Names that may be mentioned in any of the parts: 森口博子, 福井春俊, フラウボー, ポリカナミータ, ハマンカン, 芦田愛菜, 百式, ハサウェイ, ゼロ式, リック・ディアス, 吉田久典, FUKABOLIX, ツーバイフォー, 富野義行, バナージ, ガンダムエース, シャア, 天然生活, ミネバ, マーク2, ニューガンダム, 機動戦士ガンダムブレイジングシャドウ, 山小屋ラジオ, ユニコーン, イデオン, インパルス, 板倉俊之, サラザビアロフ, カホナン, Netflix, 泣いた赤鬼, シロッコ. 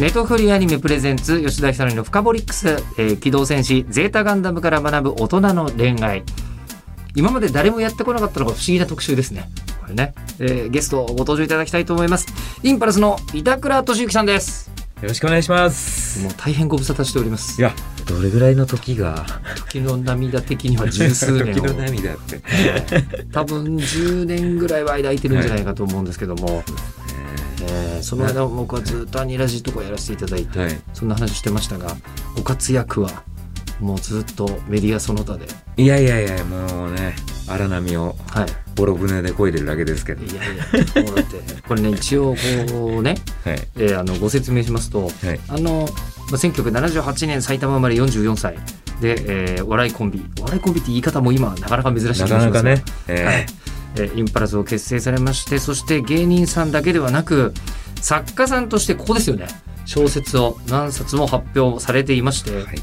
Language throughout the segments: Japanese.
ネットフリアニメプレゼンツ吉田久典のフカボリックス、機動戦士ゼータガンダムから学ぶ大人の恋愛。今まで誰もやってこなかったのが不思議な特集ですね、これね。ゲストをご登場いただきたいと思います。インパルスの板倉俊之さんです。よろしくお願いします。もう大変ご無沙汰しております。いや、どれぐらいの時の涙的には十数年を時の涙って、多分10年ぐらいは間空いてるんじゃないかと思うんですけども、はい、その間僕はずっとアニラジとかやらせていただいて、はい、そんな話してましたが、ご活躍はもうずっとメディアその他で。いやもうね、荒波をボロ船で漕いでるだけですけど、はい、いやもうだってこれね、一応こうね、はい、ご説明しますと、はい、1978年埼玉生まれ44歳で、お笑いコンビって言い方も今なかなか珍しいんですよ。なかなかね、はい、インパルスを結成されまして、そして芸人さんだけではなく作家さんとして、ここですよね、小説を何冊も発表されていまして、はい、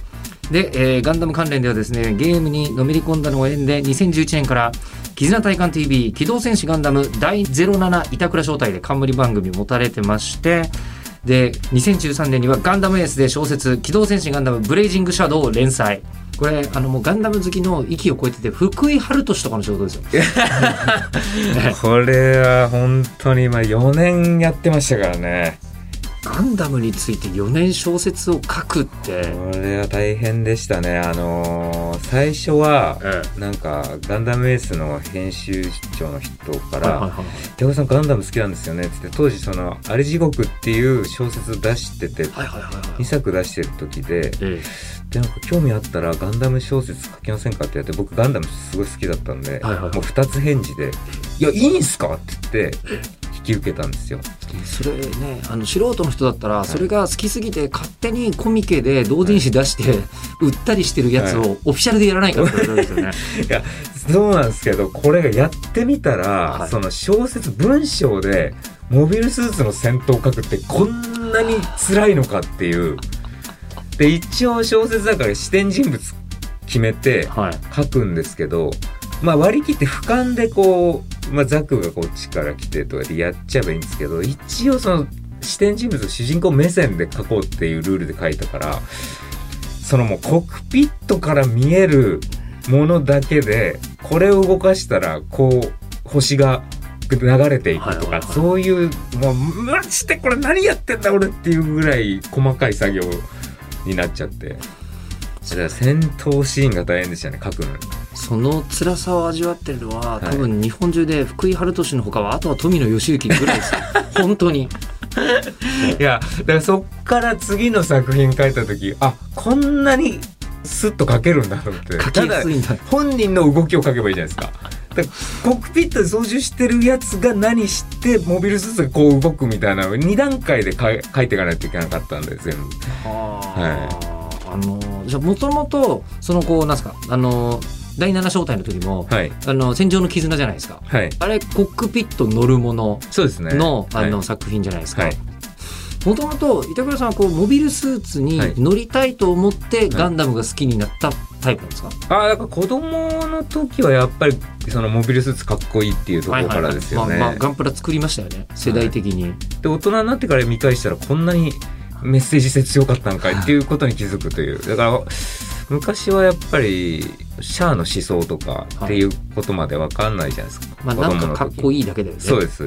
で、ガンダム関連ではですね、ゲームにのめり込んだのを縁で2011年から絆体感 TV 機動戦士ガンダム第07板倉招待で冠番組を持たれてまして、で2013年にはガンダムエースで小説機動戦士ガンダムブレイジングシャドウを連載。これもうガンダム好きの域を超えてて、福井春俊とかの仕事ですよこれは本当に4年やってましたからね。ガンダムについて4年小説を書くって、これは大変でしたね。最初はなんかガンダムエースの編集長の人から「板倉さんガンダム好きなんですよね」って、当時その「アリ地獄」っていう小説出してて、2作出してる時で、でなんか興味あったらガンダム小説書きませんかって言って、僕ガンダムすごい好きだったんで、もう2つ返事で「いやいいんすか?」って言って引き受けたんですよ。それね、素人の人だったら、それが好きすぎて勝手にコミケで同人誌出して売ったりしてるやつをオフィシャルでやらないかってことですよねいや、そうなんですけど、これがやってみたら、はい、その小説文章でモビルスーツの戦闘を書くってこんなに辛いのかっていう。で一応小説だから視点人物決めて書くんですけど、はい、割り切って俯瞰でこう、ザクがこっちから来てとかでやっちゃえばいいんですけど、一応その視点人物を主人公目線で書こうっていうルールで書いたから、そのもうコックピットから見えるものだけで、これを動かしたらこう星が流れていくとか、そういうもうマジでこれ何やってんだ俺っていうぐらい細かい作業になっちゃって、だから戦闘シーンが大変でしたね、書くのに。その辛さを味わってるのは、多分日本中で福井春俊のほかは、あとは富野義行ぐらいです本当にいや、だからそっから次の作品書いた時、あ、こんなにスッと書けるんだと思って。書きやすいんだ。ただ本人の動きを書けばいいじゃないですか。だからコックピットで操縦してるやつが何してモビルスーツがこう動くみたいなのを2段階で書いていかないといけなかったんで、全部。じゃあもともとそのこうなんすか第7招待の時も、はい、戦場の絆じゃないですか、はい、あれコックピット乗るものの、作品じゃないですか。もともと板倉さんはこうモビルスーツに乗りたいと思ってガンダムが好きになったタイプなんですか？だから子供の時はやっぱりそのモビルスーツかっこいいっていうところからですよね。ガンプラ作りましたよね、世代的に、で大人になってから見返したら、こんなにメッセージ性強かったんかいっていうことに気づくという。だから昔はやっぱりシャアの思想とかっていうことまで分かんないじゃないですか、なんかかっこいいだけだよね。そうです、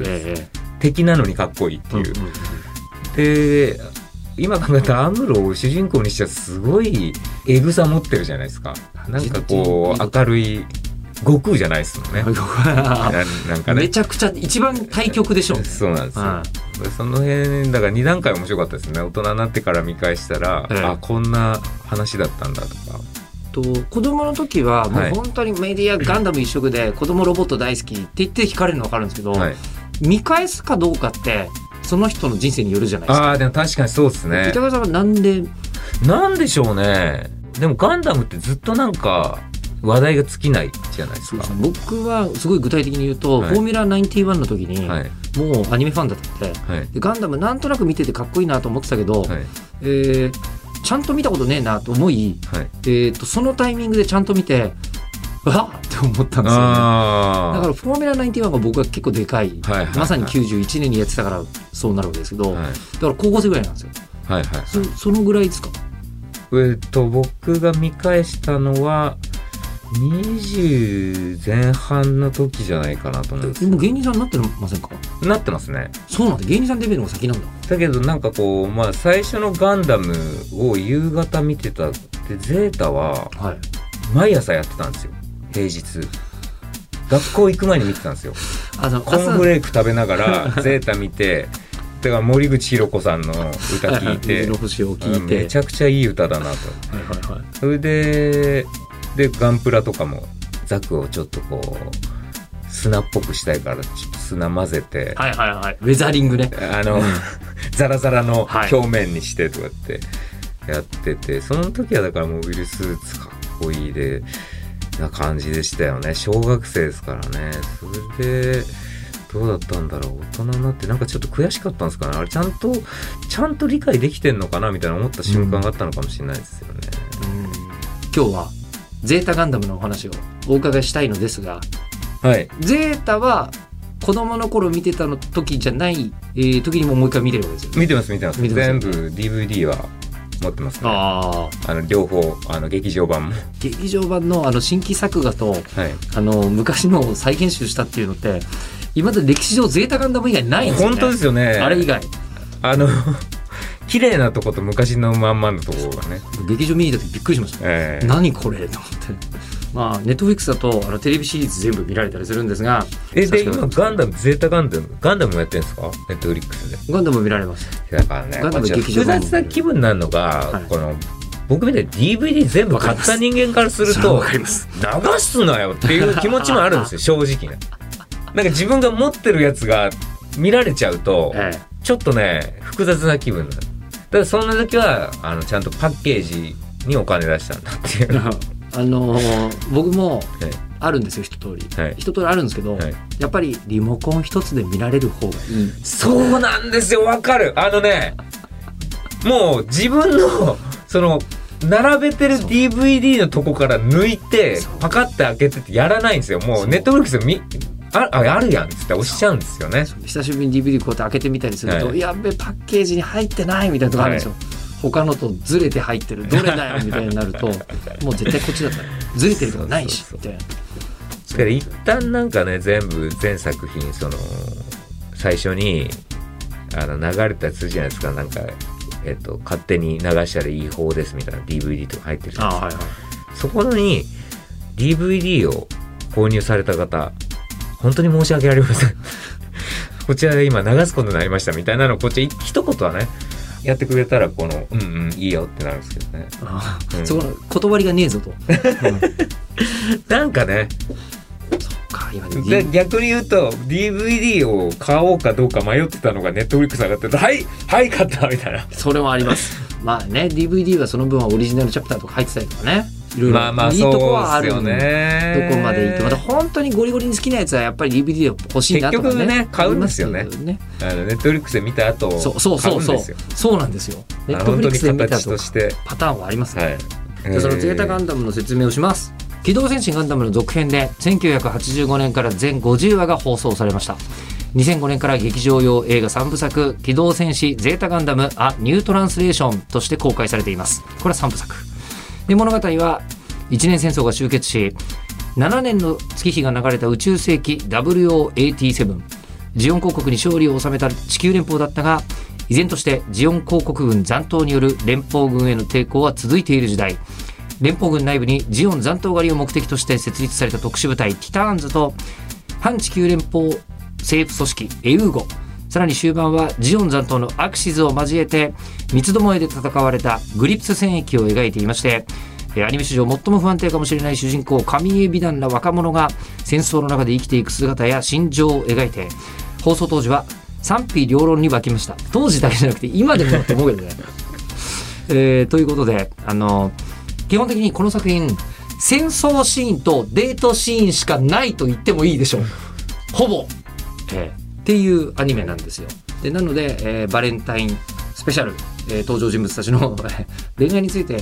敵なのにかっこいいっていう、で今考えたらアムロを主人公にしてはすごいエグさ持ってるじゃないですか。なんかこう明るい悟空じゃないですもんねなんかね、めちゃくちゃ一番対極でしょう、ね、そうなんですよ、その辺だから2段階面白かったですね。大人になってから見返したら、あ、こんな話だったんだとか。子供の時はもう本当にメディア、ガンダム一色で子供ロボット大好きって言って惹かれるの分かるんですけど、見返すかどうかってその人の人生によるじゃないですか。ああ、でも確かにそうですね。板倉さんはなんでしょうね。でもガンダムってずっとなんか話題が尽きないじゃないですか。僕はすごい具体的に言うと、はい、フォーミュラー91の時に、はい、もうアニメファンだったんで、はい、でガンダムなんとなく見ててかっこいいなと思ってたけど、はい、ちゃんと見たことねえなと思い、はい、そのタイミングでちゃんと見てわっって思ったんですよね。だからフォーミュラー91が僕は結構でかい、はいはいはい、まさに91年にやってたからそうなるわけですけど、はい、だから高校生ぐらいなんですよ、はいはいはい、そのぐらいですか。僕が見返したのは20前半の時じゃないかなと思うんです。でも芸人さんになってませんか？なってますね。そうなんだ、芸人さんデビューの方が先なんだ。だけどなんかこう、まあ、最初のガンダムを夕方見てたって、ゼータは毎朝やってたんですよ、平日。学校行く前に見てたんですよ。コーンフレーク食べながらゼータ見てだから森口博子さんの歌聴いてめちゃくちゃいい歌だなと、はいはいはい、それでガンプラとかもザクをちょっとこう砂っぽくしたいからちょっと砂混ぜて、はいはいはい、ウェザリングね、ザラザラの表面にしてとかってやってて、はい、その時はだからモビルスーツかっこいいでな感じでしたよね。小学生ですからね。それでどうだったんだろう、大人になってなんかちょっと悔しかったんですかね。あれちゃんと理解できてんのかなみたいな思った瞬間があったのかもしれないですよね、うん、今日はゼータガンダムのお話をお伺いしたいのですが、はい、ゼータは子供の頃見てたの時じゃない、時にもう一回見てるわけですよね。見てます、全部 DVD は持ってますね。両方劇場版も劇場版の新規作画と、はい、昔の再編集したっていうのって今まで歴史上ゼータガンダム以外ないんですよね。本当ですよね。あれ以外綺麗なとこと昔のまんまのところがね、劇場見に行った時びっくりしました、何これと思ってまあNetflixだとテレビシリーズ全部見られたりするんですが、で今ガンダム、ゼータガンダム、ガンダムもやってるんですか？Netflixでガンダム見られます。だからね、ガンダム劇場版複雑な気分になるのが、はい、僕みたいに DVD 全部買った人間からすると流すなよっていう気持ちもあるんですよ正直ね。なんか自分が持ってるやつが見られちゃうと、ちょっとね複雑な気分になる。だからそんな時はちゃんとパッケージにお金出したんだっていう僕もあるんですよ一通り、はい、一通りあるんですけど、はい、やっぱりリモコン一つで見られる方がいい。そうなんですよ、わかる。もう自分の並べてる DVD のとこから抜いてパカッて開けてってやらないんですよ。もうネットフリックスあるやんって押しちゃうんですよね。久しぶりに DVD こうやって開けてみたりすると、はい、やっべパッケージに入ってないみたいなとこあるんですよ、はい、他のとずれて入ってるどれだよみたいになるともう絶対こっちだったらずれてるとかないしみたいな。だから一旦なんかね全作品最初に流れたやつじゃないですか。なんか勝手に流したらいい方ですみたいな DVD とか入ってるじゃないですか、はいはい、そこに DVD を購入された方本当に申し訳ありませんこちらで今流すことになりましたみたいなのをこっち一言はねやってくれたらうんうんいいよってなるんですけどね。ああ、うん、そこの断りがねえぞと、うん、なんかね。そうか、今で逆に言うと DVD を買おうかどうか迷ってたのがネットフリックス上がってるとはいはい買ったみたいな。それもありますまあね DVD はその分はオリジナルチャプターとか入ってたりとかね、いろいろいいとこはあるよね。どこまで行ってまた本当にゴリゴリに好きなやつはやっぱり DVD 欲しいなとかね。結局ね買うんですよね。ネットフリックスで見た後買うんですよ。そうなんですよ。ネットフリックスで見た後パターンはありますね。はい、そのゼータガンダムの説明をします。機動戦士ガンダムの続編で1985年から全50話が放送されました。2005年から劇場用映画3部作機動戦士ゼータガンダムアニュートランスレーションとして公開されています。これは3部作。で物語は一年戦争が終結し7年の月日が流れた宇宙世紀 WO87 ジオン公国に勝利を収めた地球連邦だったが依然としてジオン公国軍残党による連邦軍への抵抗は続いている時代。連邦軍内部にジオン残党狩りを目的として設立された特殊部隊ティターンズと反地球連邦政府組織エウーゴ、さらに終盤はジオン残党のアクシズを交えて三つどもえで戦われたグリプス戦役を描いていまして、アニメ史上最も不安定かもしれない主人公神絵美男な若者が戦争の中で生きていく姿や心情を描いて、放送当時は賛否両論に沸きました。当時だけじゃなくて今でもだと思うけどねということで基本的にこの作品戦争シーンとデートシーンしかないと言ってもいいでしょうほぼ、っていうアニメなんですよ。でなので、バレンタインスペシャル、登場人物たちの恋愛について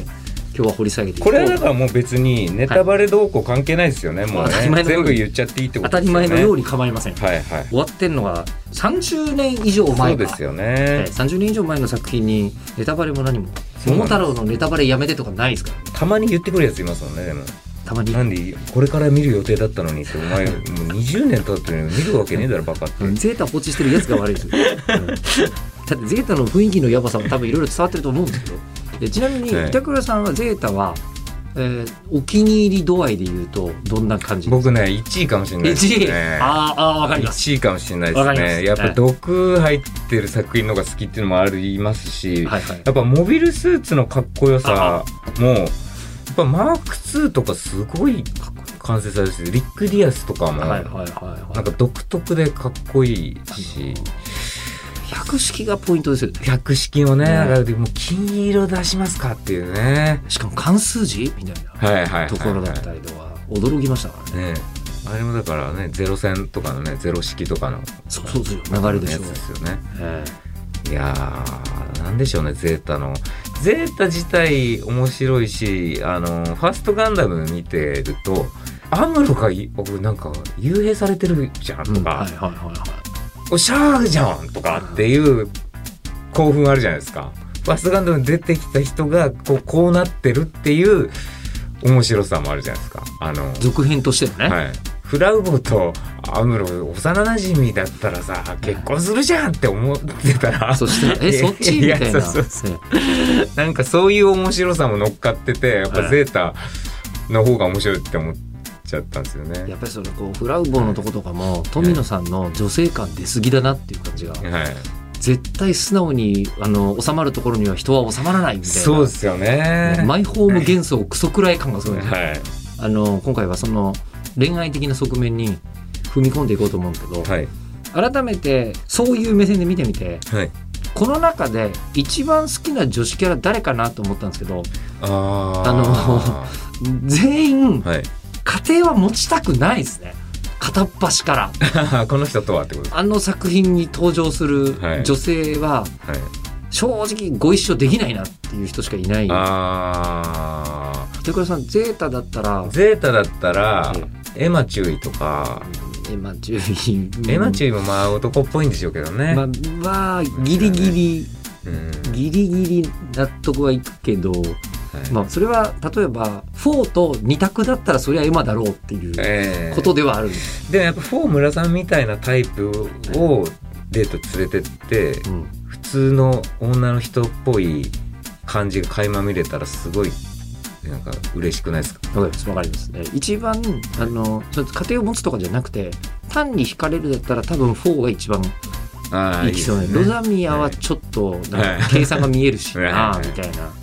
今日は掘り下げていこう。これだからもう別にネタバレどうこう関係ないですよね、はい、もうね全部言っちゃっていいってことですよね。当たり前のように構いません、はいはい、終わってんのが30年以上前か。そうですよね、30年以上前の作品にネタバレも何も桃太郎のネタバレやめてとかないですから、ね、たまに言ってくるやついますもんね。でもたまになんでこれから見る予定だったのにってお前もう20年経ってるのに見るわけねえだろバカってゼータ放置してるやつが悪いですよ、だってゼータの雰囲気のやばさも多分いろいろ伝わってると思うんですけど。でちなみに板倉さんはゼータは、お気に入り度合いで言うとどんな感じですか。僕ね1位かもしれないですね。1位、ああ分かります。1位かもしれないですね。やっぱ毒入ってる作品の方が好きっていうのもありますし、はいはい、やっぱモビルスーツのかっこよさもやっぱマーク2とかすごい完成されててリック・ディアスとかもなんか独特でかっこいいし、百式がポイントですよ。百式をね、だからでも金色出しますかっていうね。しかも漢数字みたいなところだったりとか驚きましたからね。あれもだからね、ゼロ戦とかのね、ゼロ式とかのそうですよ流れでしょうですよね。いやーなんでしょうね、ゼータ自体面白いし、ファーストガンダム見てるとアムロが僕なんか幽閉されてるじゃんとか、うん、はいはいはいはい。おしゃーじゃんとかっていう興奮あるじゃないですか。ファーストガンダムに出てきた人がこうなってるっていう面白さもあるじゃないですか。続編としてのね、はい、フラウボとアムロ幼なじみだったらさ結婚するじゃんって思ってたら、そしてそっちみたいな、いやそうなんかそういう面白さも乗っかっててやっぱゼータの方が面白いって思ってちゃったんですよね。やっぱりそのこうフラウボーのとことかも富野さんの女性感出過ぎだなっていう感じが、はい、絶対素直に収まるところには人は収まらないみたいな。そうですよね。マイホーム幻想クソくらい感がすごいんですよ、はい、今回はその恋愛的な側面に踏み込んでいこうと思うんですけど、はい、改めてそういう目線で見てみて、はい、この中で一番好きな女子キャラ誰かなと思ったんですけど、全員、はい、家庭は持ちたくないですね。片っ端からこの人とはってことです。あの作品に登場する女性は、はいはい、正直ご一緒できないなっていう人しかいない。ああ。板倉さんゼータだったら、エマ注意とか。エマ注意もまあ男っぽいんでしょうけどね。まあギリギリ納得はいくけど。はい、まあそれは例えば4と2択だったらそれはエマだろうっていうことではあるんです、でもやっぱ4村さんみたいなタイプをデート連れてって、はい、普通の女の人っぽい感じが垣間見れたらすごいなんか嬉しくないですか。わかります、一番家庭を持つとかじゃなくて単に惹かれるだったら多分4が一番いいですよね。ロザミアはちょっとなんか計算が見えるしな、はい、みたいな、はい、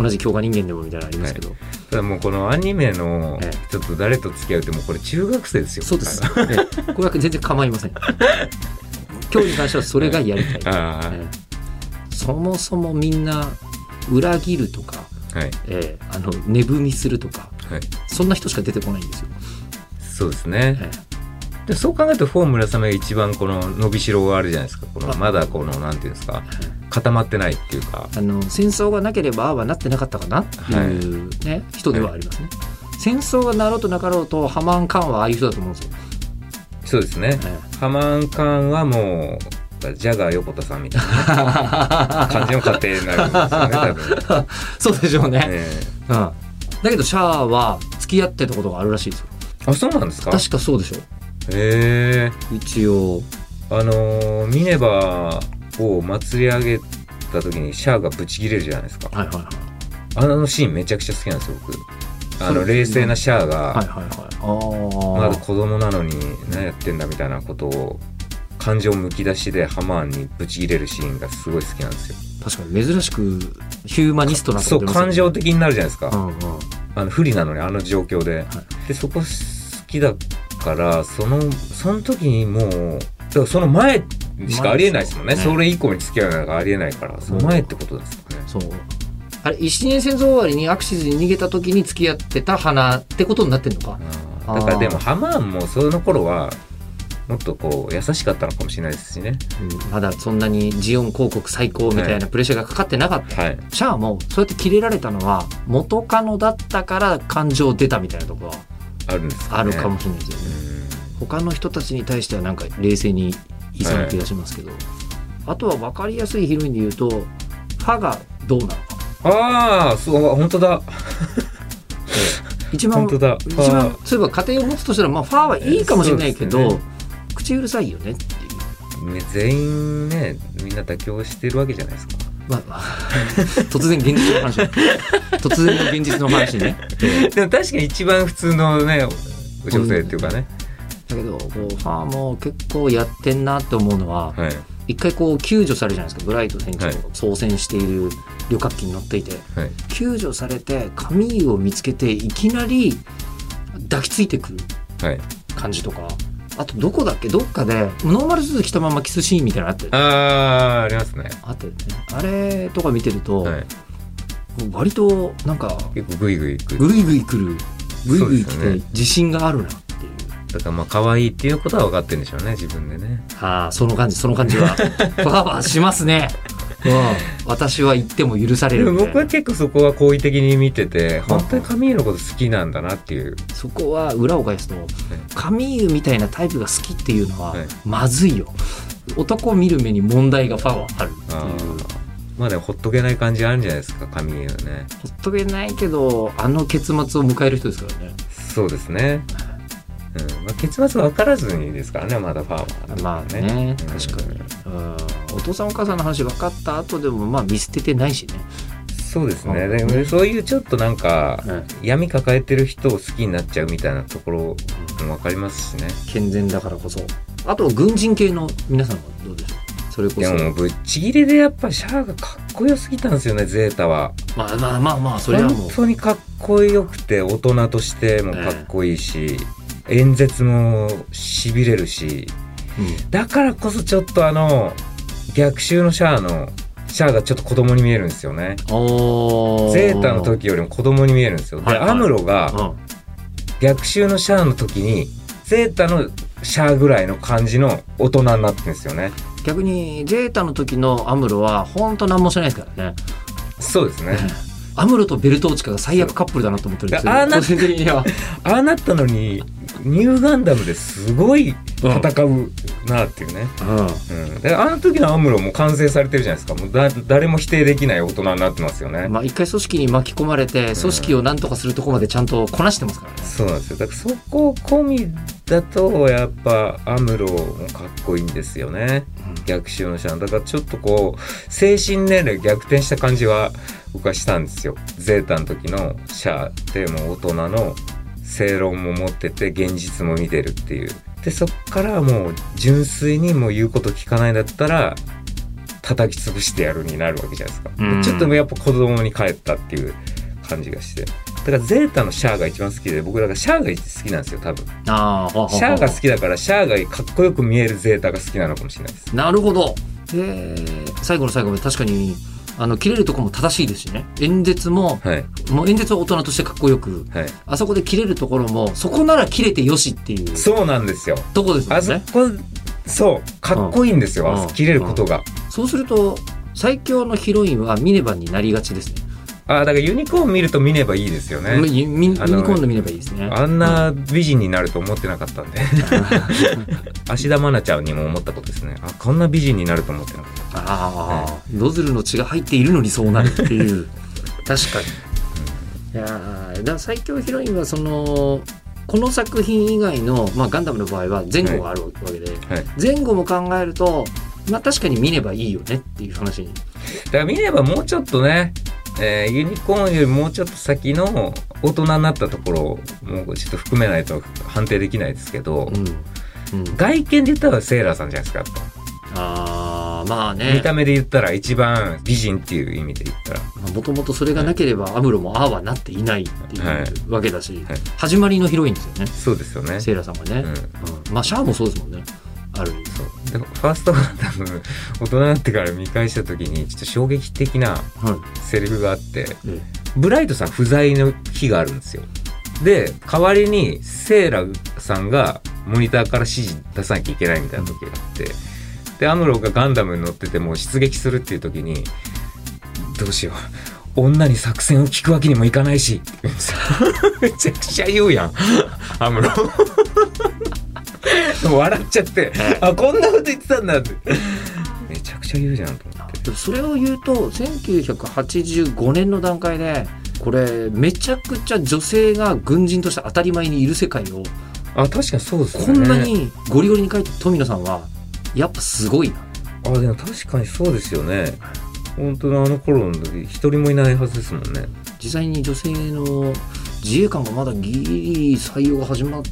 同じ強化人間でもみたいなのありますけど、はい、ただもうこのアニメのちょっと誰と付き合うってもうこれ中学生ですよ。そうです、これは全然構いません今日に関してはそれがやりたい、そもそもみんな裏切るとか、はい、寝踏みするとか、はい、そんな人しか出てこないんですよ。そうですね、でそう考えるとフォームラサメが一番この伸びしろがあるじゃないですか。このまだこのなんていうんですか、固まってないっていうか、戦争がなければああはなってなかったかなっていう、ね、はい、人ではありますね、はい、戦争がなろうとなかろうとハマンカンはああいう人だと思うんですよ。そうですね、ハマンカンはもうジャガー横田さんみたいな感じの家庭になるんですよね多分そうでしょうね、うん、だけどシャアは付き合ってたことがあるらしいですよ。あ、そうなんですか。確かそうでしょう。一応ミネバを祭り上げた時にシャアがブチ切れるじゃないですか、はいはいはい、あのシーンめちゃくちゃ好きなんですよ僕。冷静なシャアが、はいはいはい、まだ子供なのに何やってんだみたいなことを感情むき出しでハマーンにブチ切れるシーンがすごい好きなんですよ。確かに珍しくヒューマニストなことですね。そう、感情的になるじゃないですか、うんうん、不利なのにあの状況で、はい、でそこ好きだからその時にもうだからその前しかありえないですもんね。それ以降に付き合うのがありえないから、その前ってことですよね。そう。あれ、一年戦争終わりにアクシズに逃げた時に付き合ってた花ってことになってんのか。だからでもハマーンもその頃はもっとこう優しかったのかもしれないですしね、うん、まだそんなにジオン広告最高みたいなプレッシャーがかかってなかった、はい、シャアもそうやってキレられたのは元カノだったから感情出たみたいなところはあるんですかね。あるかもしれないですよね。他の人たちに対してはなんか冷静に言いそうな気がしますけど、はい、あとは分かりやすいヒロインで言うとファがどうなのか。ああ、そう、本当だ。一番そういえば家庭を持つとしたら、まあ、ファーはいいかもしれないけど、ね、口うるさいよねっていう、ね、全員ねみんな妥協してるわけじゃないですか、まあまあ、突然の現実の話ね。でも確かに一番普通のね女性っていうかね、だけどこうファーも結構やってんなって思うのは、はい、一回こう救助されるじゃないですか。ブライト船長が操船している旅客機に乗っていて、はい、救助されてカミーユを見つけていきなり抱きついてくる感じとか、はい、あとどこだっけ、どっかでノーマルスーツ着たままキスシーンみたいなのあったよね。ありますね。あったよね。あれとか見てると、はい、割となんか結構グイグイ来て自信があるな。だからまあ可愛いっていうことは分かってるんでしょうね、自分でね。はあ、その感じはパワーしますね。うん、私は言っても許されるみたいな。僕は結構そこは好意的に見てて、本当にカミーユのこと好きなんだなっていう。そこは裏を返すと、カミーユみたいなタイプが好きっていうのはまずいよ。男を見る目に問題がパワーあるっていう。あ、まあでもほっとけない感じあるんじゃないですか、カミーユはね。ほっとけないけど、あの結末を迎える人ですからね。そうですね。うん、まあ、結末分からずにですからね、まだファーは、ね、まあね、確かに、うん、お父さんお母さんの話分かった後でもまあ見捨ててないしね。そうですね。でもそういうちょっとなんか、うん、闇抱えてる人を好きになっちゃうみたいなところも分かりますしね、うん、健全だからこそ。あと軍人系の皆さんはどうでしょう。それこそでもぶっちぎりでやっぱシャアがかっこよすぎたんですよね、ゼータは。まあまあまあまあ、それはもう本当にかっこよくて、大人としてもかっこいいし、演説も痺れるし、うん、だからこそちょっとあの逆襲のシャアがちょっと子供に見えるんですよね。ゼータの時よりも子供に見えるんですよ、はいはい、でアムロが逆襲のシャアの時にゼータのシャアぐらいの感じの大人になってるんですよね。逆にゼータの時のアムロはほんと何もしないですからね。そうですね。アムロとベルトーチカが最悪カップルだなと思ってるんですよ。ああなったのにニューガンダムですごい戦うなっていうね、うんうん、であの時のアムロも完成されてるじゃないですか。もう誰も否定できない大人になってますよね。まあ、一回組織に巻き込まれて組織を何とかするとこまでちゃんとこなしてますからね、うん、そうなんですよ。だからそこ込みだとやっぱアムロもかっこいいんですよね、うん、逆襲のシャンだからちょっとこう精神年齢逆転した感じは僕はしたんですよ。ゼータの時のシャアってもう大人の正論も持ってて現実も見てるっていう。でそっからもう純粋にもう言うこと聞かないんだったら叩き潰してやるになるわけじゃないですか。でちょっとやっぱ子供に帰ったっていう感じがして、だからゼータのシャアが一番好きで、僕だからシャアが好きなんですよ多分。シャアが好きだからシャアがかっこよく見えるゼータが好きなのかもしれないです。なるほど。最後の最後まで確かに切れるとこも正しいですしね。演説も、はい、もう演説は大人としてかっこよく、はい、あそこで切れるところもそこなら切れてよしっていう。そうなんですよ。とこですもんね。あそこそうかっこいいんですよ、あそこ切れることが。そうすると最強のヒロインはミネバンになりがちですね。あ、だからユニコーン見ると見ればいいですよね。ユニコーンで見ればいいですね。あんな美人になると思ってなかったんで芦田愛菜ちゃんにも思ったことですね。あ、こんな美人になると思ってなかった。あ、ね、ノズルの血が入っているのにそうなるっていう確かに、うん、いやだから最強ヒロインはこの作品以外の、まあ、ガンダムの場合は前後があるわけで、はいはい、前後も考えると、まあ、確かに見ればいいよねっていう話に。だから見ればもうちょっとね、ユニコーンよりもうちょっと先の大人になったところをもうちょっと含めないと判定できないですけど、うんうん、外見で言ったらセーラーさんじゃないですか。あー、まあね、見た目で言ったら一番美人っていう意味で言ったら、もともとそれがなければ、はい、アムロもああはなっていないっていうわけだし、はいはい、始まりのヒロインですよね。そうですよね、セーラーさんはね、うんうん、まあシャアもそうですもんね。ある。そうでファーストは多分大人になってから見返した時にちょっと衝撃的なセリフがあって、はい、ブライトさん不在の日があるんですよ。で代わりにセイラさんがモニターから指示出さなきゃいけないみたいな時があって、でアムロがガンダムに乗ってても出撃するっていう時にどうしよう、女に作戦を聞くわけにもいかないしめちゃくちゃ言うやんアムロ笑っちゃってあこんなこと言ってたんだってめちゃくちゃ言うじゃんと思って。でもそれを言うと1985年の段階でこれめちゃくちゃ女性が軍人として当たり前にいる世界を、あ確かにそうですね、こんなにゴリゴリに書いて富野さんはやっぱすごいな。あでも確かにそうですよね。本当のあの頃の時一人もいないはずですもんね。実際に女性の自衛官がまだギリギリ採用が始まっ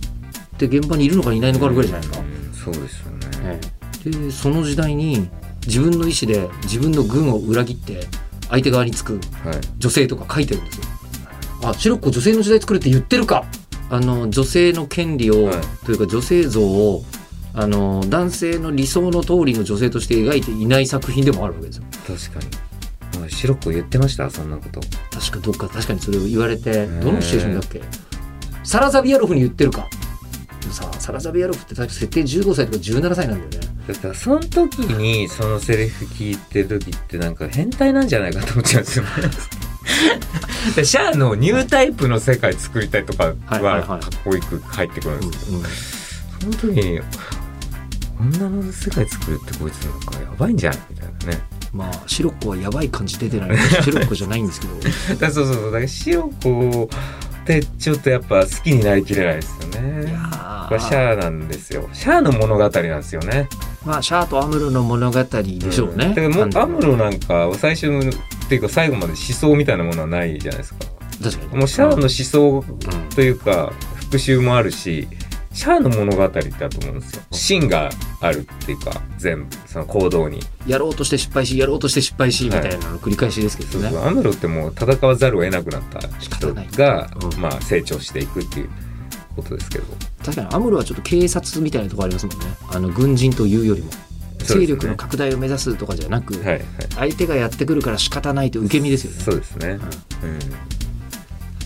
て現場にいるのかいないのかあるぐらいじゃないですか。そうですよね。でその時代に自分の意思で自分の軍を裏切って相手側につく女性とか書いてるんですよ、はい、あシロッコ女性の時代作るって言ってるか。あの女性の権利を、はい、というか女性像をあの男性の理想の通りの女性として描いていない作品でもあるわけですよ。確かにシロッコ言ってましたそんなこと。確かどっか確かにそれを言われて、どのシチュエーションだっけ、サラザビアロフに言ってるか。さあサラザビアロフって確か設定15歳とか17歳なんだよね。だからその時にそのセリフ聞いてる時ってなんか変態なんじゃないかと思っちゃうんですよねシャアのニュータイプの世界作りたいとかはかっこよく入ってくるんですけど、その時に女の世界作るってこいつなんかやばいんじゃんみたいなね。まあシロッコはやばい感じ出てない。シロッコじゃないんですけどだそうそうそう、だからシロッコってちょっとやっぱ好きになりきれないですよね。いやー、これシャアなんですよ。シャアの物語なんですよね。まあシャアとアムロの物語でしょうね、うん、だからアムロなんか最初のっていうか最後まで思想みたいなものはないじゃないですか。確かにもうシャアの思想というか復讐もあるし、シャアの物語ってだと思うんですよ。芯があるっていうか全部その行動にやろうとして失敗しやろうとして失敗しみたいなの繰り返しですけどね、はい、アムロってもう戦わざるを得なくなった人が、うん、まあ成長していくっていうことですけど、確かにアムロはちょっと警察みたいなところありますもんね。あの軍人というよりも勢力の拡大を目指すとかじゃなく、ねはいはい、相手がやってくるから仕方ないという受け身ですよね。そうですね、うんうん、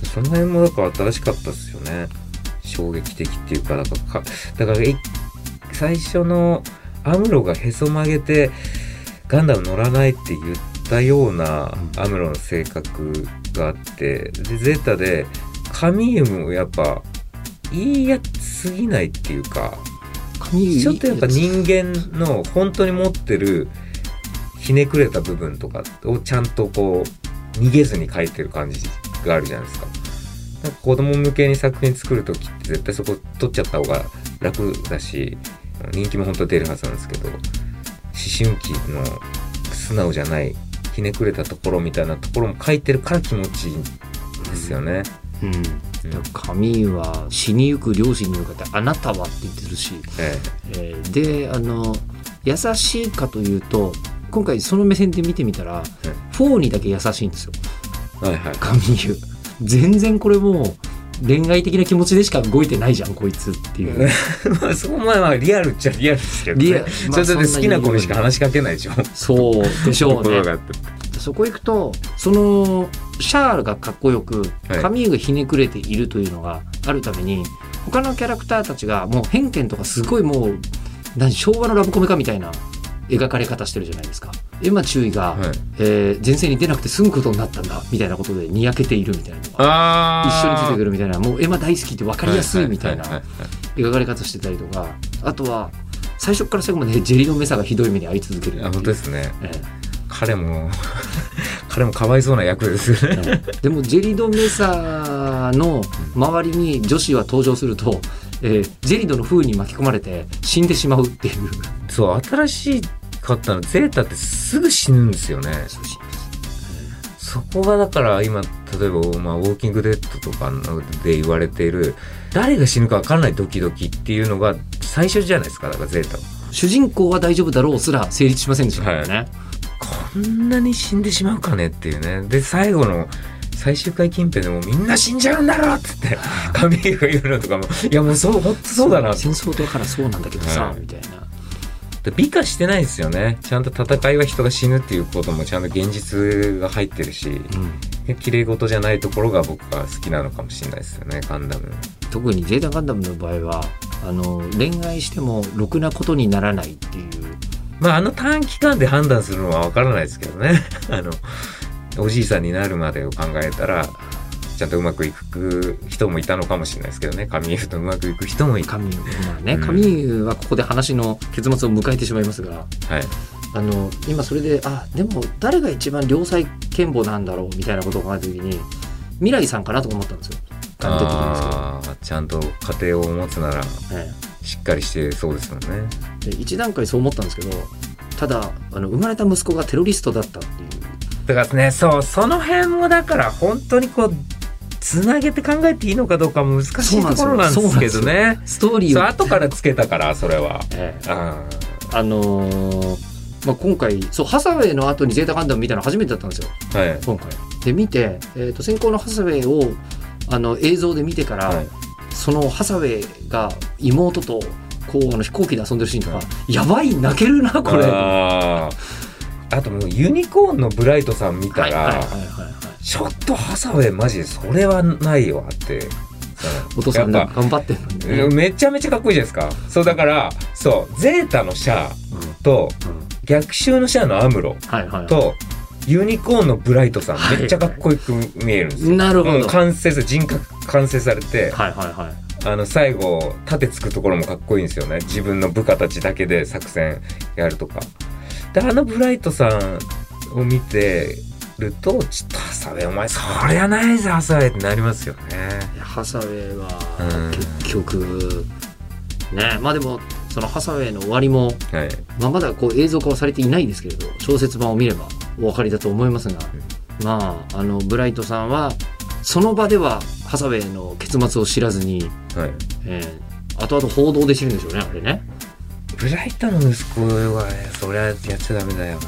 その辺もだから新しかったですよね。衝撃的っていうか、だから最初のアムロがへそ曲げてガンダム乗らないって言ったようなアムロの性格があって、でゼータでカミーユもやっぱいいやつすぎないっていうか、ちょっとやっぱ人間の本当に持ってるひねくれた部分とかをちゃんとこう逃げずに描いてる感じがあるじゃないですか。なんか子供向けに作品作るときって絶対そこ取っちゃった方が楽だし、人気も本当は出るはずなんですけど、思春期の素直じゃないひねくれたところみたいなところも書いてるから気持ちいいんですよね、うんうん、神は死にゆく両親に向かってあなたはって言ってるし、で優しいかというと今回その目線で見てみたら、4にだけ優しいんですよ、はいはい、神優全然これもう恋愛的な気持ちでしか動いてないじゃんこいつっていうまあそこはリアルっちゃリアルですけどね、まあ、それで好きな子にしか話しかけないでしょ。そうでしょうねそこ行くとそのシャアがかっこよくカミーがひねくれているというのがあるために、はい、他のキャラクターたちがもう偏見とかすごいもう何昭和のラブコメかみたいな描かれ方してるじゃないですか。エマ注意が、はい前線に出なくて済むことになったんだみたいなことでにやけているみたいなのが一緒に出てくるみたいな、もうエマ大好きって分かりやすいみたいな描かれ方してたりとか、あとは最初から最後までジェリのメサがひどい目に遭い続ける。あ本当ですね、彼もかわいそうな役ですよね、でもジェリド・メサの周りに女子は登場すると、ジェリドの風に巻き込まれて死んでしまうっていう。そう新しいかったのゼータってすぐ死ぬんですよね。そこがだから今例えば、まあ、ウォーキングデッドとかで言われている誰が死ぬか分からないドキドキっていうのが最初じゃないですか。だからゼータは主人公は大丈夫だろうすら成立しませんでしたよね、はい、こんなに死んでしまうかねっていうね。で最後の最終回近辺でもみんな死んじゃうんだろうっつって神が言うのとかもいやもうそう本当そうだな、戦争だからそうなんだけどさ、はい、みたいな美化してないですよね。ちゃんと戦いは人が死ぬっていうこともちゃんと現実が入ってるし、うん、綺麗事じゃないところが僕は好きなのかもしれないですよね。ガンダム特にゼータガンダムの場合は恋愛してもろくなことにならないっていう、まあ、短期間で判断するのは分からないですけどねおじいさんになるまでを考えたらちゃんとうまくいく人もいたのかもしれないですけどね。神優とうまくいく人もいた。神優はここで話の結末を迎えてしまいますが、はい、今それででも誰が一番良妻賢母なんだろうみたいなことを考えた時に未来さんかなと思ったんですよ。ちゃんと家庭を持つならしっかりしてそうですもんね、で一段階そう思ったんですけど、ただ生まれた息子がテロリストだったっていうだからね、その辺もだから本当にこうつなげて考えていいのかどうかも難しいところなんですけどね。ストーリーを後からつけたからそれは、今回ハサウェイの後にゼータガンダム見たの初めてだったんですよ、はい、今回で見て、先行のハサウェイを映像で見てから、はい、そのハサウェイが妹と飛行機で遊んでるシーンとか、はい、やばい泣けるなこれ。あともうユニコーンのブライトさん見たらちょっとハサウェイマジでそれはないわってお父さんが頑張ってるのに、ね、めちゃめちゃかっこいいじゃないですか。そうだからゼータのシャアと逆襲のシャアのアムロとユニコーンのブライトさん、めっちゃかっこよく見えるんですよ、なるほど、人格完成されて、はいはいはい、最後盾つくところもかっこいいんですよね。自分の部下たちだけで作戦やるとかで、ブライトさんを見てるとちょっとハサウェイお前そりゃないぞハサウェイってなりますよね。いやハサウェイは結局、ね、まあでもそのハサウェイの終わりも、はい、まだ映像化はされていないですけれど小説版を見ればお分かりだと思いますが、ブライトさんはその場ではハサウェイの結末を知らずに、はい、後々報道で知るんでしょうねあれね。ブライトの息子は、ね、そりゃやっちゃダメだよな。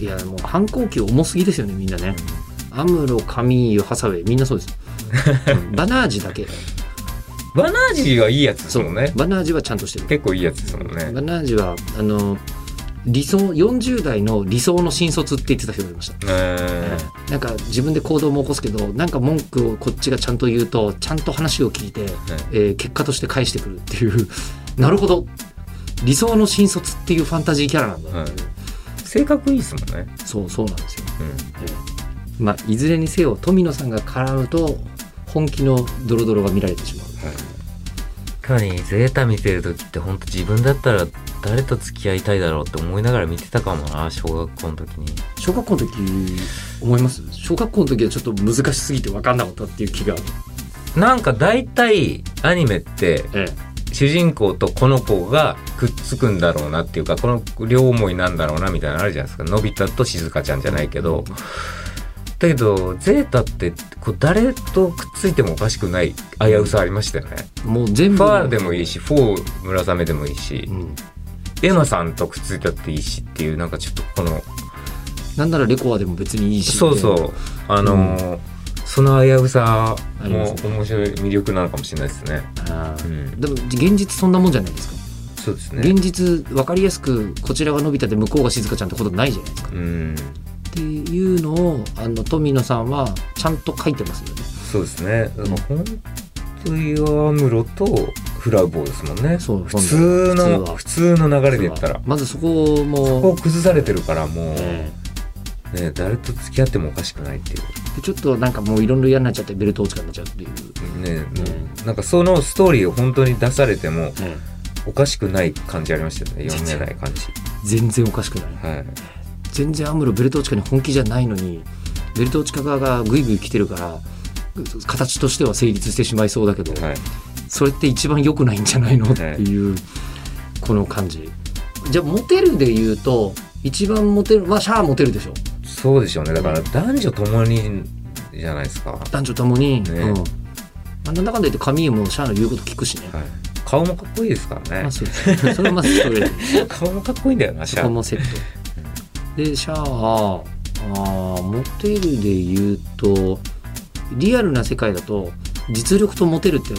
いやもう反抗期重すぎですよねみんなね、アムロカミーユハサウェイみんなそうですバナージだけバナージはいいやつですもんね。バナージはちゃんとしてる結構いいやつですもんね。バナージは理想40代の理想の新卒って言ってた人がいました、なんか自分で行動も起こすけどなんか文句をこっちがちゃんと言うとちゃんと話を聞いて、結果として返してくるっていうなるほど理想の新卒っていうファンタジーキャラなんだっていう、性格いいですもんね。そうなんですよ、いずれにせよ富野さんが絡むと本気のドロドロが見られてしまう、はい、確かにゼータ見てる時って本当自分だったら誰と付き合いたいだろうって思いながら見てたかもな。小学校の時思います。小学校の時はちょっと難しすぎて分かんなかったっていう気が、なんか大体アニメって、主人公とこの子がくっつくんだろうなっていうか、この両思いなんだろうなみたいなのあるじゃないですか。のび太としずかちゃんじゃないけど、だけどゼータってこう誰とくっついてもおかしくない危うさありましたよね。もう全部ファーでもいいしフォー村雨でもいいし、エマさんとくっついたっていいしっていう、なんかちょっとこのなんならレコアでも別にいいし、その危うさも面白い魅力なのかもしれないですね。でも現実そんなもんじゃないですか。そうですね。現実分かりやすくこちらがのび太で向こうがしずかちゃんってことないじゃないですか。っていうのを富野さんはちゃんと書いてますよね。そうですね。本当にアムロとフラウボーですもんね。そう、普通の流れで言ったらまずそこもそこを崩されてるからもう、誰と付き合ってもおかしくないっていう。ちょっとなんかもういろいろ嫌になっちゃってベルトを使っちゃうっていうね、なんかそのストーリーを本当に出されてもおかしくない感じありましたよね。読めない感じ。全然おかしくない、全然アムロベルトーチカに本気じゃないのにベルトーチカ側がグイグイ来てるから形としては成立してしまいそうだけど、それって一番良くないんじゃないのっていう、この感じ。じゃあモテるで言うと一番モテるシャアモテるでしょ。そうでしょうね。だから男女ともにじゃないですか。男女ともに、なんだかんだ言って神もシャアの言うこと聞くしね、顔もかっこいいですからね、それはまずそれ顔もかっこいいんだよな。シャアそこもセットでシャアモテるで言うとリアルな世界だと実力とモテるって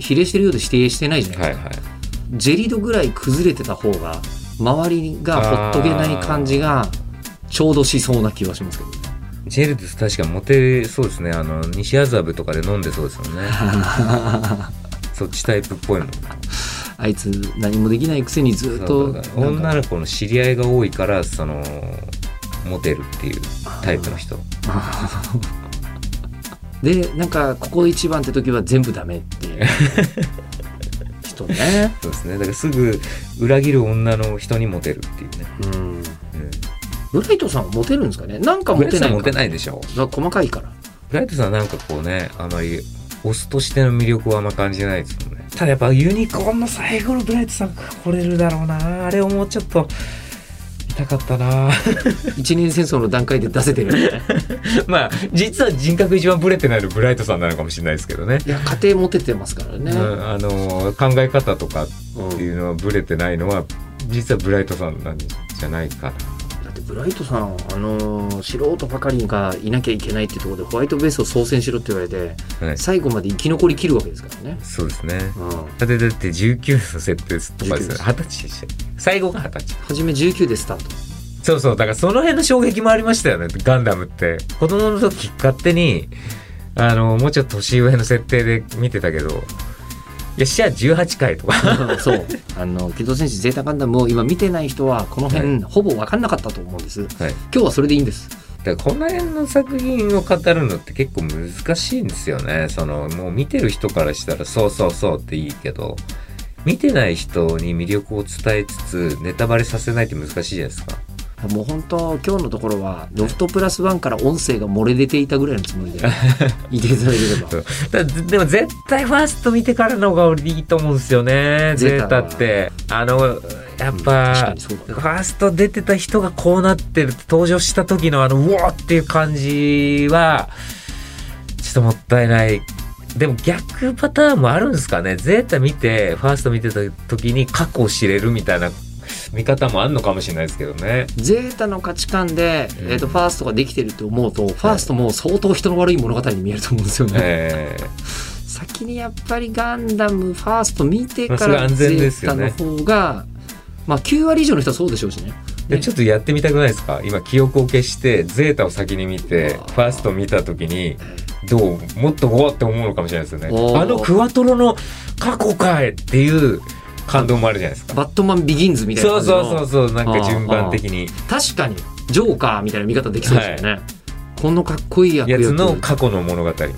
比例してるようで否定してないじゃないですか、ジェリドぐらい崩れてた方が周りがほっとけない感じがちょうどしそうな気はしますけど、ね、ジェルです確かモテそうですね。あの西麻布とかで飲んでそうですよねそっちタイプっぽいもん。あいつ何もできないくせにずっと女の子の知り合いが多いからそのモテるっていうタイプの人で、なんかここ一番って時は全部ダメっていう人ね。そうですね。だからすぐ裏切る女の人にモテるっていうね。うん、ブライトさんはモテるんですかね。なんかモテないから、ね、ブライトさんモテないでしょ。細かいから。ブライトさんなんかこうね、あまりオスとしての魅力はあんま感じないですもんね。ただやっぱユニコーンの最後のブライトさん惚れるだろうな。あれをもうちょっと。痛かったな一年戦争の段階で出せてるみたいまあ実は人格一番ブレてないのブライトさんなのかもしれないですけどね。いや家庭モテてますからね、うん、考え方とかっていうのはブレてないのは、うん、実はブライトさんなんじゃないかな。だってブライトさん素人ばかりがいなきゃいけないってところでホワイトベースを操船しろって言われて、はい、最後まで生き残りきるわけですからね。そうですね、うん、だって19の設定ですとかですね。20歳でした。最後が20歳。初め19でスタート。そうそう、だからその辺の衝撃もありましたよね。ガンダムって子供の時勝手にもうちょっと年上の設定で見てたけど、いや視野18回とかそう、機動戦士ゼータガンダムを今見てない人はこの辺、はい、ほぼ分かんなかったと思うんです、はい、今日はそれでいいんです。だからこの辺の作品を語るのって結構難しいんですよね。もう見てる人からしたらそうそうそうっていいけど、見てない人に魅力を伝えつつネタバレさせないって難しいじゃないですか。もう本当今日のところはロフトプラスワンから音声が漏れ出ていたぐらいのつもりでいていただければでも絶対ファースト見てからの方がいいと思うんですよね。ゼータってやっぱ、うん、そうだね、ファースト出てた人がこうなってるって登場した時のうおーっていう感じはちょっともったいない。でも逆パターンもあるんですかね。ゼータ見てファースト見てた時に過去を知れるみたいな見方もあるのかもしれないですけどね。ゼータの価値観で、ファーストができてると思うと、ファーストも相当人の悪い物語に見えると思うんですよね、先にやっぱりガンダムファースト見てからゼータの方が、まあ、9割以上の人はそうでしょうしね。ちょっとやってみたくないですか。今記憶を消してゼータを先に見てファースト見た時にどうもっとおーって思うのかもしれないですよね。クワトロの過去かいっていう感動もあるじゃないですか。バットマンビギンズみたいな感じの。そうなんか順番的に確かにジョーカーみたいな見方できそうですよね、はい、このかっこいいやつの過去の物語、はい、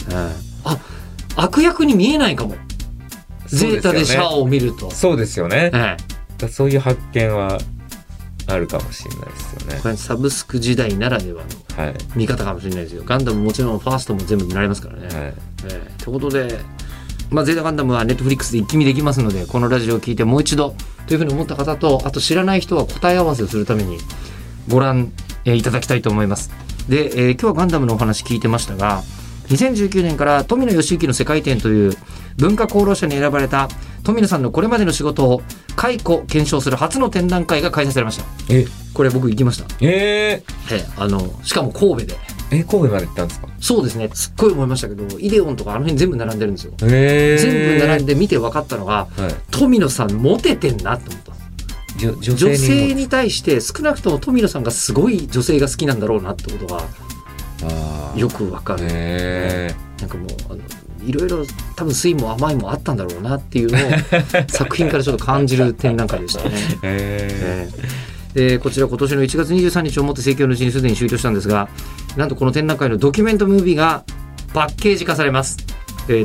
悪役に見えないかも、ね、ゼータでシャアを見ると。そうですよね、はい、だそういう発見はあるかもしれないですよね。これサブスク時代ならではの見方かもしれないですよ、はい、ガンダムもちろんファーストも全部見られますからね、はい、ということでまあ、ゼータガンダムは Netflix で一気見できますので、このラジオを聞いてもう一度というふうに思った方と、あと知らない人は答え合わせをするためにご覧いただきたいと思います。で、今日はガンダムのお話聞いてましたが、2019年から富野義行の世界展という文化功労者に選ばれた富野さんのこれまでの仕事を解雇検証する初の展覧会が開催されました。これ僕行きました。しかも神戸で。神戸まで行ったんですか。そうですね。すっごい思いましたけど、イデオンとかあの辺全部並んでるんですよ、全部並んで見て分かったのが、富野さんモテてんなと思った。女性に対して少なくとも富野さんがすごい女性が好きなんだろうなってことがよく分かる、なんかもういろいろ多分酸いも甘いもあったんだろうなっていうのを作品からちょっと感じる展覧会でしたね。こちら今年の1月23日をもって盛況のうちにすでに終了したんですが、なんとこの展覧会のドキュメントムービーがパッケージ化されます。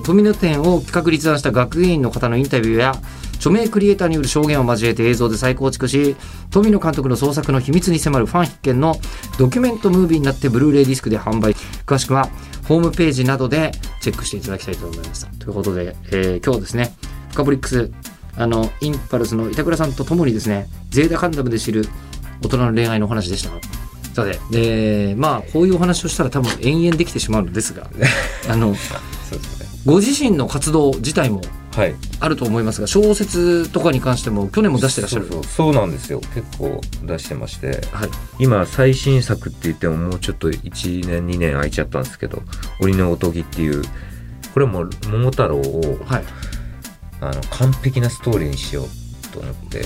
富野展を企画立案した学芸員の方のインタビューや著名クリエイターによる証言を交えて映像で再構築し、富野監督の創作の秘密に迫るファン必見のドキュメントムービーになってブルーレイディスクで販売。詳しくはホームページなどでチェックしていただきたいと思います。ということで、今日ですね、FUKABOLIXインパルスの板倉さんとともにですね、ゼータガンダムで知る大人の恋愛のお話でした。さて、まあこういうお話をしたら多分延々できてしまうのですがそうですね、ご自身の活動自体もあると思いますが、小説とかに関しても去年も出してらっしゃる。そうなんですよ、結構出してまして、はい、今最新作って言ってももうちょっと1年2年空いちゃったんですけど、檻のおとぎっていう、これも桃太郎を、はい、完璧なストーリーにしようっと思って、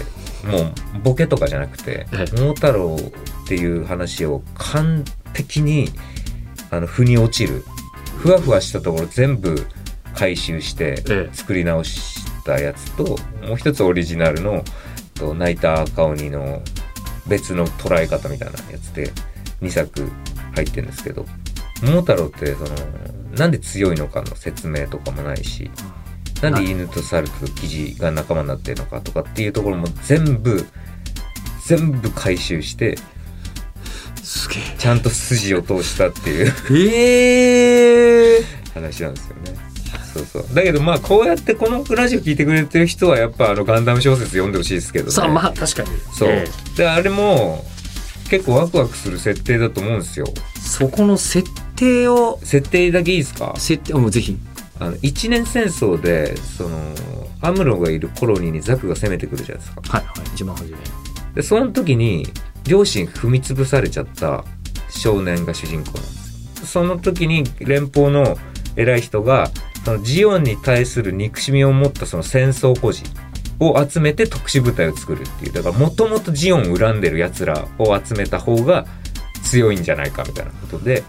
もうボケとかじゃなくて、はい、桃太郎っていう話を完璧に腑に落ちるふわふわしたところ全部回収して作り直したやつと、もう一つオリジナルの泣いた赤鬼の別の捉え方みたいなやつで2作入ってるんですけど、桃太郎ってなんで強いのかの説明とかもないし、なんで犬と猿とキジが仲間になってるのかとかっていうところも全部回収して、すげえちゃんと筋を通したっていう話なんですよね。そうそう、だけどまあこうやってこのラジオ聞いてくれてる人はやっぱガンダム小説読んでほしいですけどね。さあまあ確かにそう、であれも結構ワクワクする設定だと思うんですよ。そこの設定だけいいですか。設定もうぜひ一年戦争でアムロがいるコロニーにザクが攻めてくるじゃないですか。はいはい、一番初めで、その時に両親踏み潰されちゃった少年が主人公なんです。その時に連邦の偉い人がジオンに対する憎しみを持った戦争孤児を集めて特殊部隊を作るっていう、だからもともとジオンを恨んでるやつらを集めた方が強いんじゃないかみたいなことで、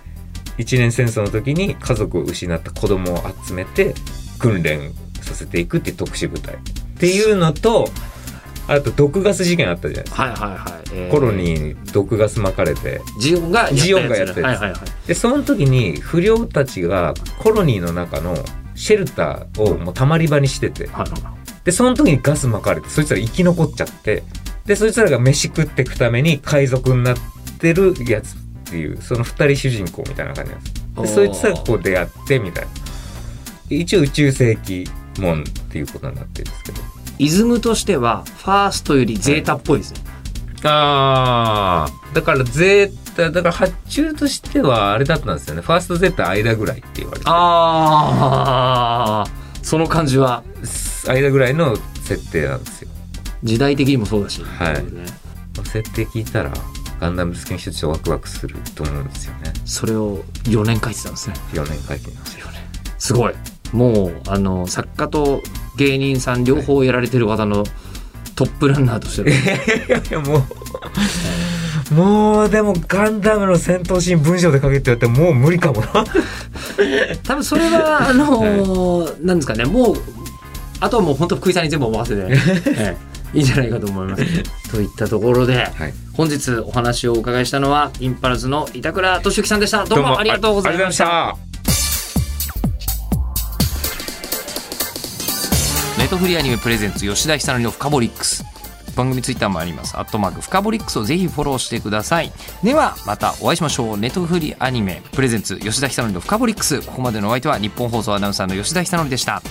一年戦争の時に家族を失った子供を集めて訓練させていくっていう特殊部隊っていうのと、あと毒ガス事件あったじゃないですか、はいはいはい、コロニーに毒ガス撒かれてジオンがやったやつ、はいはいはい、でその時に不良たちがコロニーの中のシェルターをもうたまり場にしてて、はいはい、でその時にガス撒かれてそいつら生き残っちゃって、でそいつらが飯食っていくために海賊になってるやつっていう、その2人主人公みたいな感じなんです。でそいつらこう出会ってみたいな、一応宇宙世紀もんっていうことになってるんですけど、イズムとしてはファーストよりゼータっぽいですね、はい、ああだからゼータだから発注としてはあれだったんですよね。ファーストゼータ間ぐらいって言われて、ああその感じは間ぐらいの設定なんですよ。時代的にもそうだし、はい、ね、設定聞いたらガンダム好きの人ちょっとワクワクすると思うんですよね。それを4年書いてたんですね。4年書いてましたよね。すごい、もう作家と芸人さん両方やられてる技のトップランナーとしてる、はい、もうでもガンダムの戦闘シーン文章で書けってやってもう無理かもな多分それははい、なんですかね、もうあとはもう本当福井さんに全部任せて、はい、いいんじゃないかと思いますといったところで、はい、本日お話をお伺いしたのはインパルスの板倉俊之さんでした。どうもありがとうございました。ネットフリーアニメプレゼンツ吉田久典のフカボリックス、番組ツイッターもあります。@フカボリックスをぜひフォローしてください。ではまたお会いしましょう。ネットフリーアニメプレゼンツ吉田久典のフカボリックス、ここまでのお相手は日本放送アナウンサーの吉田久典でした。